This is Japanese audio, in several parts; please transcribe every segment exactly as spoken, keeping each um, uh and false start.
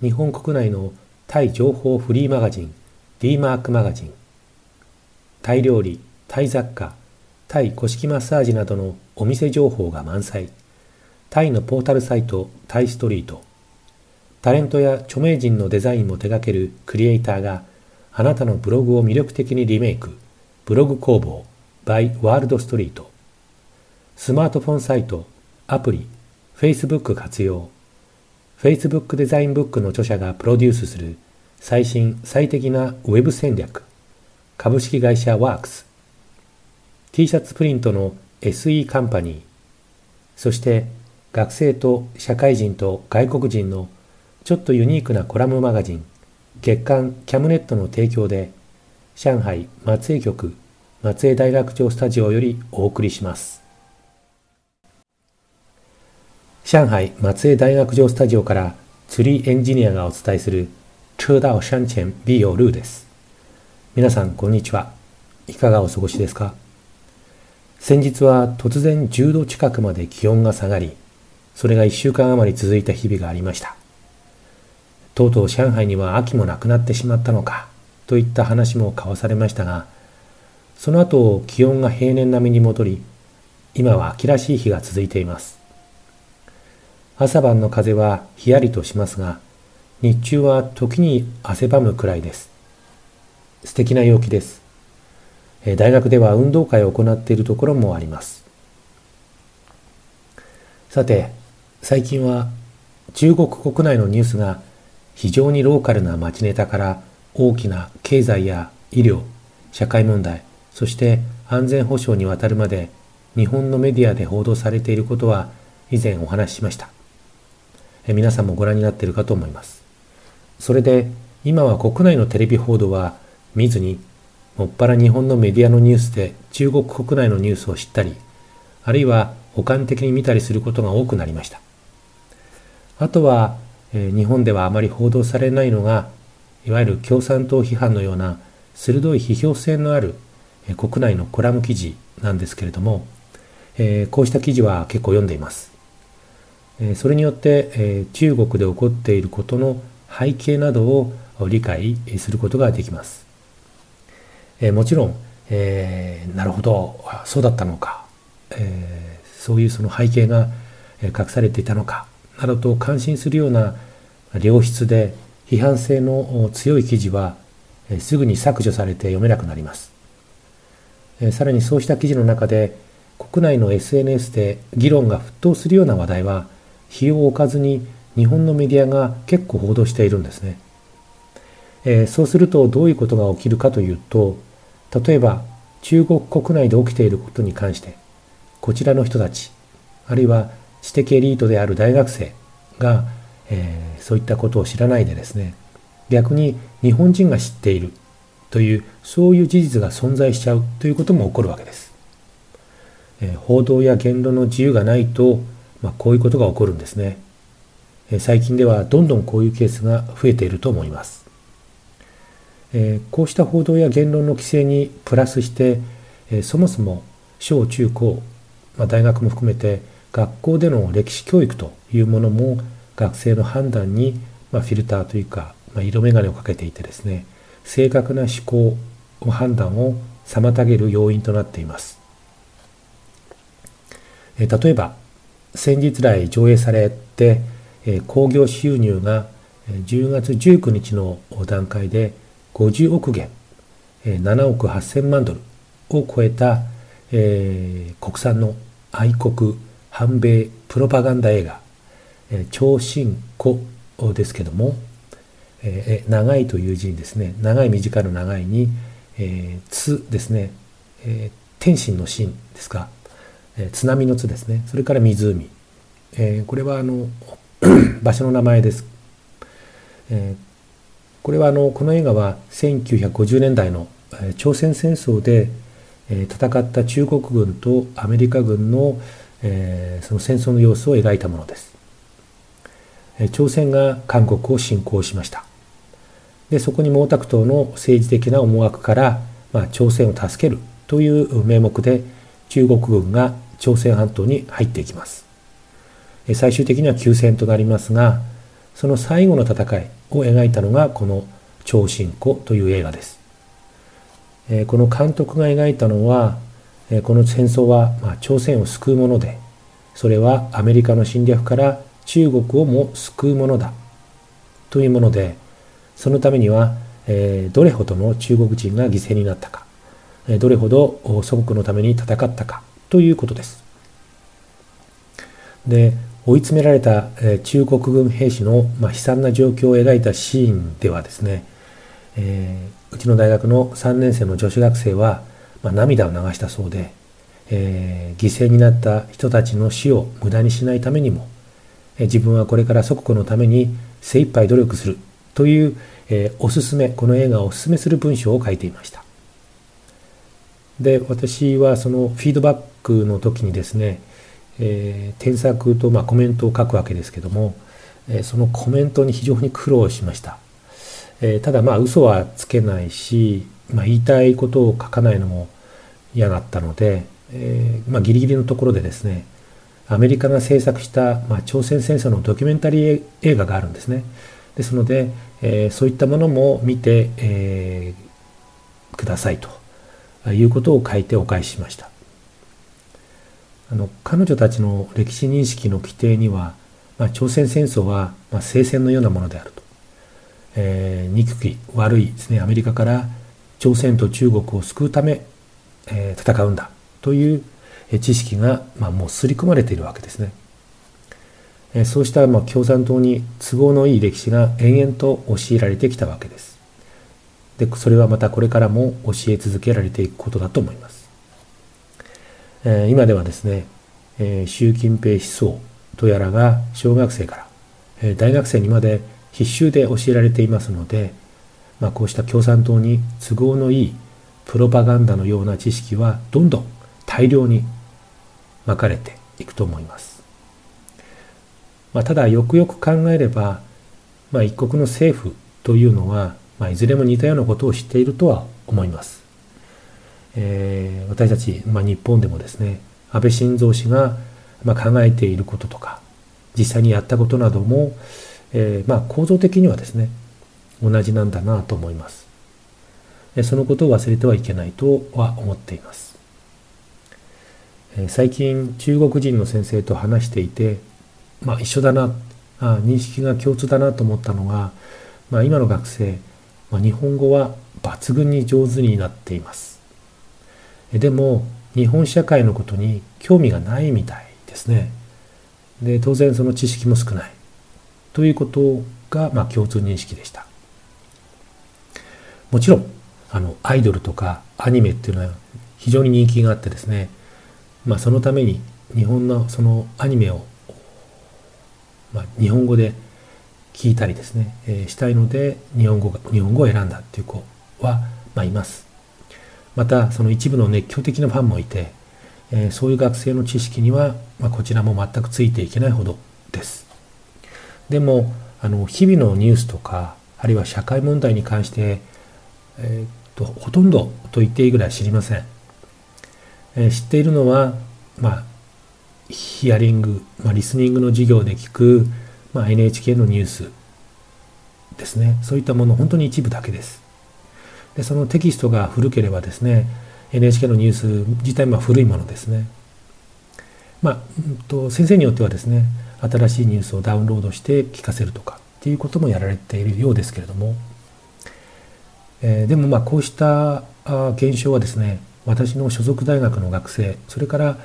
日本国内のタイ情報フリーマガジン D マークマガジン、タイ料理、タイ雑貨、タイ古式マッサージなどのお店情報が満載。タイのポータルサイトタイストリート、タレントや著名人のデザインも手掛けるクリエイターがあなたのブログを魅力的にリメイク、ブログ工房 by ワールドストリート、スマートフォンサイト、アプリ、Facebook 活用、Facebook デザインブックの著者がプロデュースする最新最適なウェブ戦略、株式会社ワークス、 T シャツプリントの エスイー カンパニー、そして学生と社会人と外国人のちょっとユニークなコラムマガジン、月刊キャムネットの提供で上海松江局松江大学長スタジオよりお送りします。上海松江大学城スタジオから釣りエンジニアがお伝えする車道山前必有路です。皆さんこんにちは。いかがお過ごしですか？先日は突然じゅうど近くまで気温が下がり、それがいっしゅうかん余り続いた日々がありました。とうとう上海には秋もなくなってしまったのかといった話も交わされましたが、その後気温が平年並みに戻り、今は秋らしい日が続いています。朝晩の風はひやりとしますが、日中は時に汗ばむくらいです。素敵な陽気です。大学では運動会を行っているところもあります。さて、最近は中国国内のニュースが非常にローカルな街ネタから大きな経済や医療、社会問題、そして安全保障にわたるまで日本のメディアで報道されていることは以前お話ししました。皆さんもご覧になっているかと思います。それで今は国内のテレビ報道は見ずに、もっぱら日本のメディアのニュースで中国国内のニュースを知ったり、あるいは補完的に見たりすることが多くなりました。あとは、えー、日本ではあまり報道されないのが、いわゆる共産党批判のような鋭い批評性のある、えー、国内のコラム記事なんですけれども、えー、こうした記事は結構読んでいます。それによって中国で起こっていることの背景などを理解することができます。もちろん、えー、なるほど、そうだったのか、えー、そういうその背景が隠されていたのか、などと感心するような良質で批判性の強い記事はすぐに削除されて読めなくなります。さらにそうした記事の中で、国内の エスエヌエス で議論が沸騰するような話題は、日を置かずに日本のメディアが結構報道しているんですね。えー、そうするとどういうことが起きるかというと、例えば中国国内で起きていることに関してこちらの人たち、あるいは知的エリートである大学生が、えー、そういったことを知らないでですね、逆に日本人が知っているという、そういう事実が存在しちゃうということも起こるわけです。えー、報道や言論の自由がないと、まあ、こういうことが起こるんですね。最近ではどんどんこういうケースが増えていると思います。えー、こうした報道や言論の規制にプラスして、えー、そもそも小中高、まあ、大学も含めて学校での歴史教育というものも学生の判断に、まあ、フィルターというか、まあ、色眼鏡をかけていてですね、正確な思考を判断を妨げる要因となっています。えー、例えば先日来上映されて、興行収入がじゅうがつじゅうくにちの段階でごじゅうおくげん、ななおくはっせんまんドルを超えた、えー、国産の愛国反米プロパガンダ映画、長新古ですけども、えー、長いという字にですね、長い短いの長いに、えー、津ですね、えー、天津の津ですか、えー、津波の津ですね、それから湖、えー、これはあの場所の名前です。えー、これはあのこの映画はせんきゅうひゃくごじゅうねんだいの朝鮮戦争で戦った中国軍とアメリカ軍の、えー、その戦争の様子を描いたものです。朝鮮が韓国を侵攻しました。でそこに毛沢東の政治的な思惑から、まあ、朝鮮を助けるという名目で中国軍が朝鮮半島に入っていきます。最終的には休戦となりますが、その最後の戦いを描いたのがこの長信虎という映画です。この監督が描いたのは、この戦争は朝鮮を救うもので、それはアメリカの侵略から中国をも救うものだというもので、そのためにはどれほどの中国人が犠牲になったか、どれほど祖国のために戦ったかということです。で、追い詰められた中国軍兵士の悲惨な状況を描いたシーンではですね、えー、うちの大学のさんねんせいの女子学生は、まあ、涙を流したそうで、えー、犠牲になった人たちの死を無駄にしないためにも、えー、自分はこれから祖国のために精一杯努力するという、えー、おすすめこの映画をおすすめする文章を書いていました。で、私はそのフィードバックの時にですね、えー、添削とまあコメントを書くわけですけども、えー、そのコメントに非常に苦労しました。えー、ただまあ嘘はつけないし、まあ、言いたいことを書かないのも嫌だったので、えーまあ、ギリギリのところでですね、アメリカが制作した、まあ、朝鮮戦争のドキュメンタリー映画があるんですね。ですので、えー、そういったものも見て、えー、くださいということを書いてお返ししました。あの彼女たちの歴史認識の規定には、まあ、朝鮮戦争は、まあ、聖戦のようなものであると、えー、憎き悪いですねアメリカから朝鮮と中国を救うため、えー、戦うんだという知識が、まあ、もう刷り込まれているわけですね。えー、そうした、まあ、共産党に都合のいい歴史が延々と教えられてきたわけです。でそれはまたこれからも教え続けられていくことだと思います。今ではですね、習近平思想とやらが小学生から大学生にまで必修で教えられていますので、まあ、こうした共産党に都合のいいプロパガンダのような知識はどんどん大量にまかれていくと思います。まあ、ただよくよく考えれば、まあ、一国の政府というのは、まあ、いずれも似たようなことを知っているとは思います。えー、私たち、まあ、日本でもですね、安倍晋三氏が、まあ、考えていることとか実際にやったことなども、えーまあ、構造的にはですね同じなんだなと思います。えー、そのことを忘れてはいけないとは思っています。えー、最近中国人の先生と話していて、まあ、一緒だなあ認識が共通だなと思ったのが、まあ、今の学生、まあ、日本語は抜群に上手になっています。でも日本社会のことに興味がないみたいですね。で当然その知識も少ないということが、まあ、共通認識でした。もちろんあのアイドルとかアニメっていうのは非常に人気があってですね、まあ、そのために日本のそのアニメを、まあ、日本語で聞いたりですね、えー、したいので日本語が日本語を選んだっていう子は、まあ、います。またその一部の熱狂的なファンもいて、えー、そういう学生の知識には、まあ、こちらも全くついていけないほどです。でもあの日々のニュースとかあるいは社会問題に関して、えー、っとほとんどと言っていいぐらい知りません。えー、知っているのは、まあ、ヒアリング、まあ、リスニングの授業で聞く、まあ、エヌエイチケー のニュースですね。そういったもの本当に一部だけです。でそのテキストが古ければですね エヌエイチケー のニュース自体も古いものですね。まあ、うん、と先生によってはですね新しいニュースをダウンロードして聞かせるとかっていうこともやられているようですけれども、えー、でもまあこうした現象はですね私の所属大学の学生、それから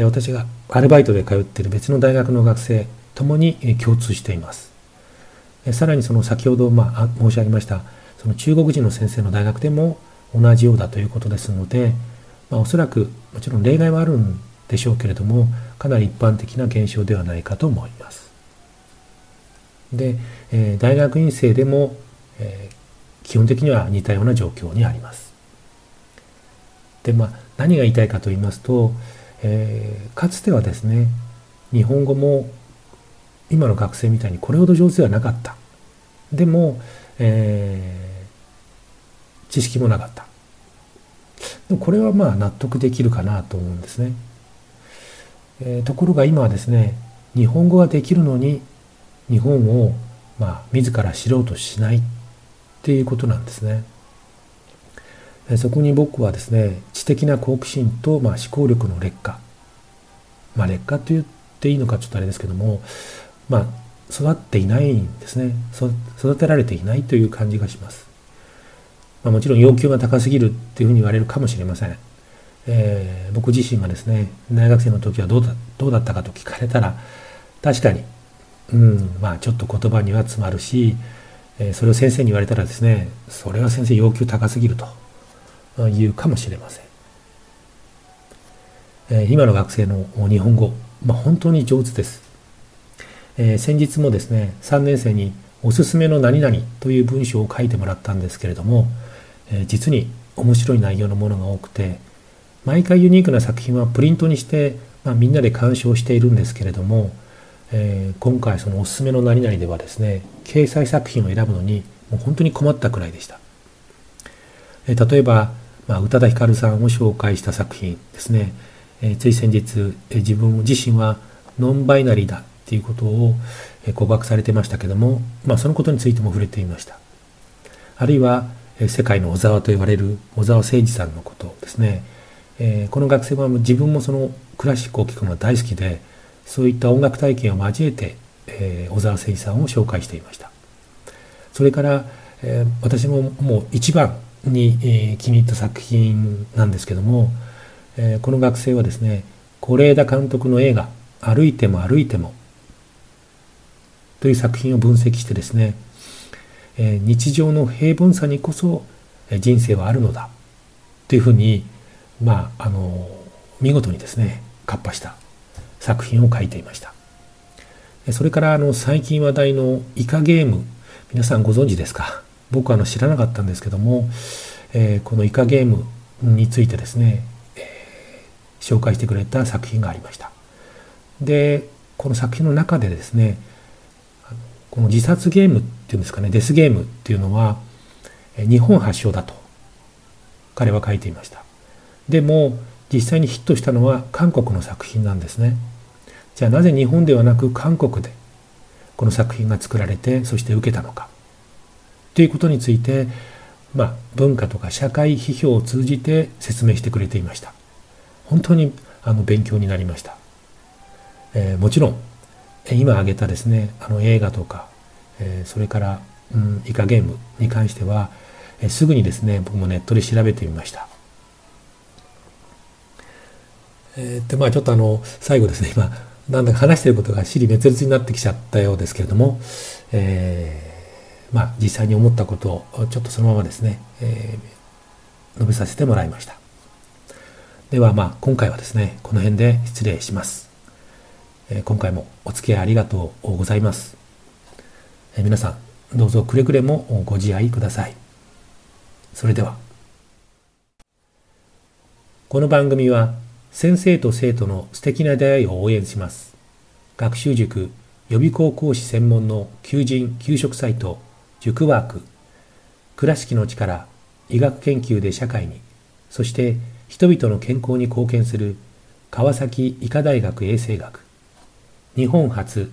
私がアルバイトで通っている別の大学の学生ともに共通しています。さらにその先ほど、まあ、申し上げましたその中国人の先生の大学でも同じようだということですので、まあ、おそらくもちろん例外はあるんでしょうけれどもかなり一般的な現象ではないかと思います。で、えー、大学院生でも、えー、基本的には似たような状況にあります。で、まあ、何が言いたいかと言いますと、えー、かつてはですね、日本語も今の学生みたいにこれほど上手ではなかった。でも、えー、知識もなかった。でもこれはまあ納得できるかなと思うんですね。えー、ところが今はですね、日本語ができるのに日本をまあ自ら知ろうとしないっていうことなんですね。そこに僕はですね、知的な好奇心とまあ思考力の劣化、まあ劣化と言っていいのかちょっとあれですけども、まあ育っていないんですね。育てられていないという感じがします。まあ、もちろん要求が高すぎるっていうふうに言われるかもしれません。えー、僕自身がですね、大学生の時はどうだ、どうだったかと聞かれたら、確かに、うん、まあちょっと言葉には詰まるし、えー、それを先生に言われたらですね、それは先生要求高すぎるというかもしれません。えー、今の学生の日本語、まあ、本当に上手です。えー、先日もですね、さんねん生におすすめの何々という文章を書いてもらったんですけれども、えー、実に面白い内容のものが多くて、毎回ユニークな作品はプリントにして、まあ、みんなで鑑賞しているんですけれども、えー、今回そのおすすめの何々ではですね、掲載作品を選ぶのにもう本当に困ったくらいでした。えー、例えば、まあ、宇多田ヒカルさんを紹介した作品ですね、えー、つい先日、えー、自分自身はノンバイナリーだっていうことを告白されてましたけども、まあ、そのことについても触れていました。あるいは、えー、世界の小沢と言われる小沢誠二さんのことですね、えー、この学生は自分もそのクラシックを聴くのが大好きで、そういった音楽体験を交えて、えー、小沢誠二さんを紹介していました。それから、えー、私ももう一番に、えー、気に入った作品なんですけども、えー、この学生はですね、是枝監督の映画「歩いても歩いても」という作品を分析してですね、えー、日常の平凡さにこそ人生はあるのだというふうに、まあ、あの見事にですねカッパした作品を書いていました。それからあの最近話題のイカゲーム、皆さんご存知ですか？僕はあの知らなかったんですけども、えー、このイカゲームについてですね、えー、紹介してくれた作品がありました。で、この作品の中でですね、この自殺ゲームっていうんですかね、デスゲームっていうのは日本発祥だと彼は書いていました。でも実際にヒットしたのは韓国の作品なんですね。じゃあなぜ日本ではなく韓国でこの作品が作られて、そして受けたのかということについて、まあ、文化とか社会批評を通じて説明してくれていました。本当にあの勉強になりました。えー、もちろん今挙げたですね、あの映画とか、えー、それから、うん、イカゲームに関しては、えー、すぐにですね僕もネットで調べてみました。えー、でまあちょっとあの最後ですね、今なんだか話していることが支離滅裂になってきちゃったようですけれども、えー、まあ実際に思ったことをちょっとそのままですね、えー、述べさせてもらいました。ではまあ今回はですねこの辺で失礼します。えー、今回もお付き合いありがとうございます。えー、皆さんどうぞくれぐれもご自愛ください。それでは。この番組は先生と生徒の素敵な出会いを応援します。学習塾予備校講師専門の求人・求職サイト、塾ワーク。倉敷の力、医学研究で社会に、そして人々の健康に貢献する川崎医科大学衛生学。日本初、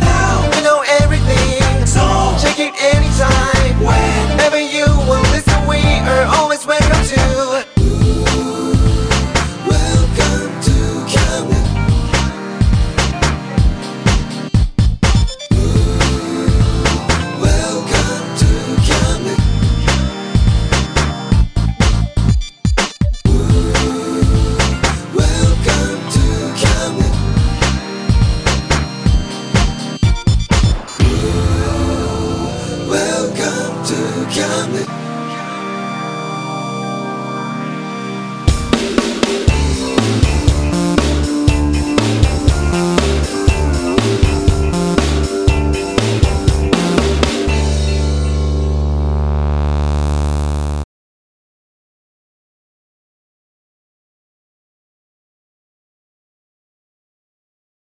Now we know everything, so check it anytime. Whenever you will listen, we are always welcome to.Come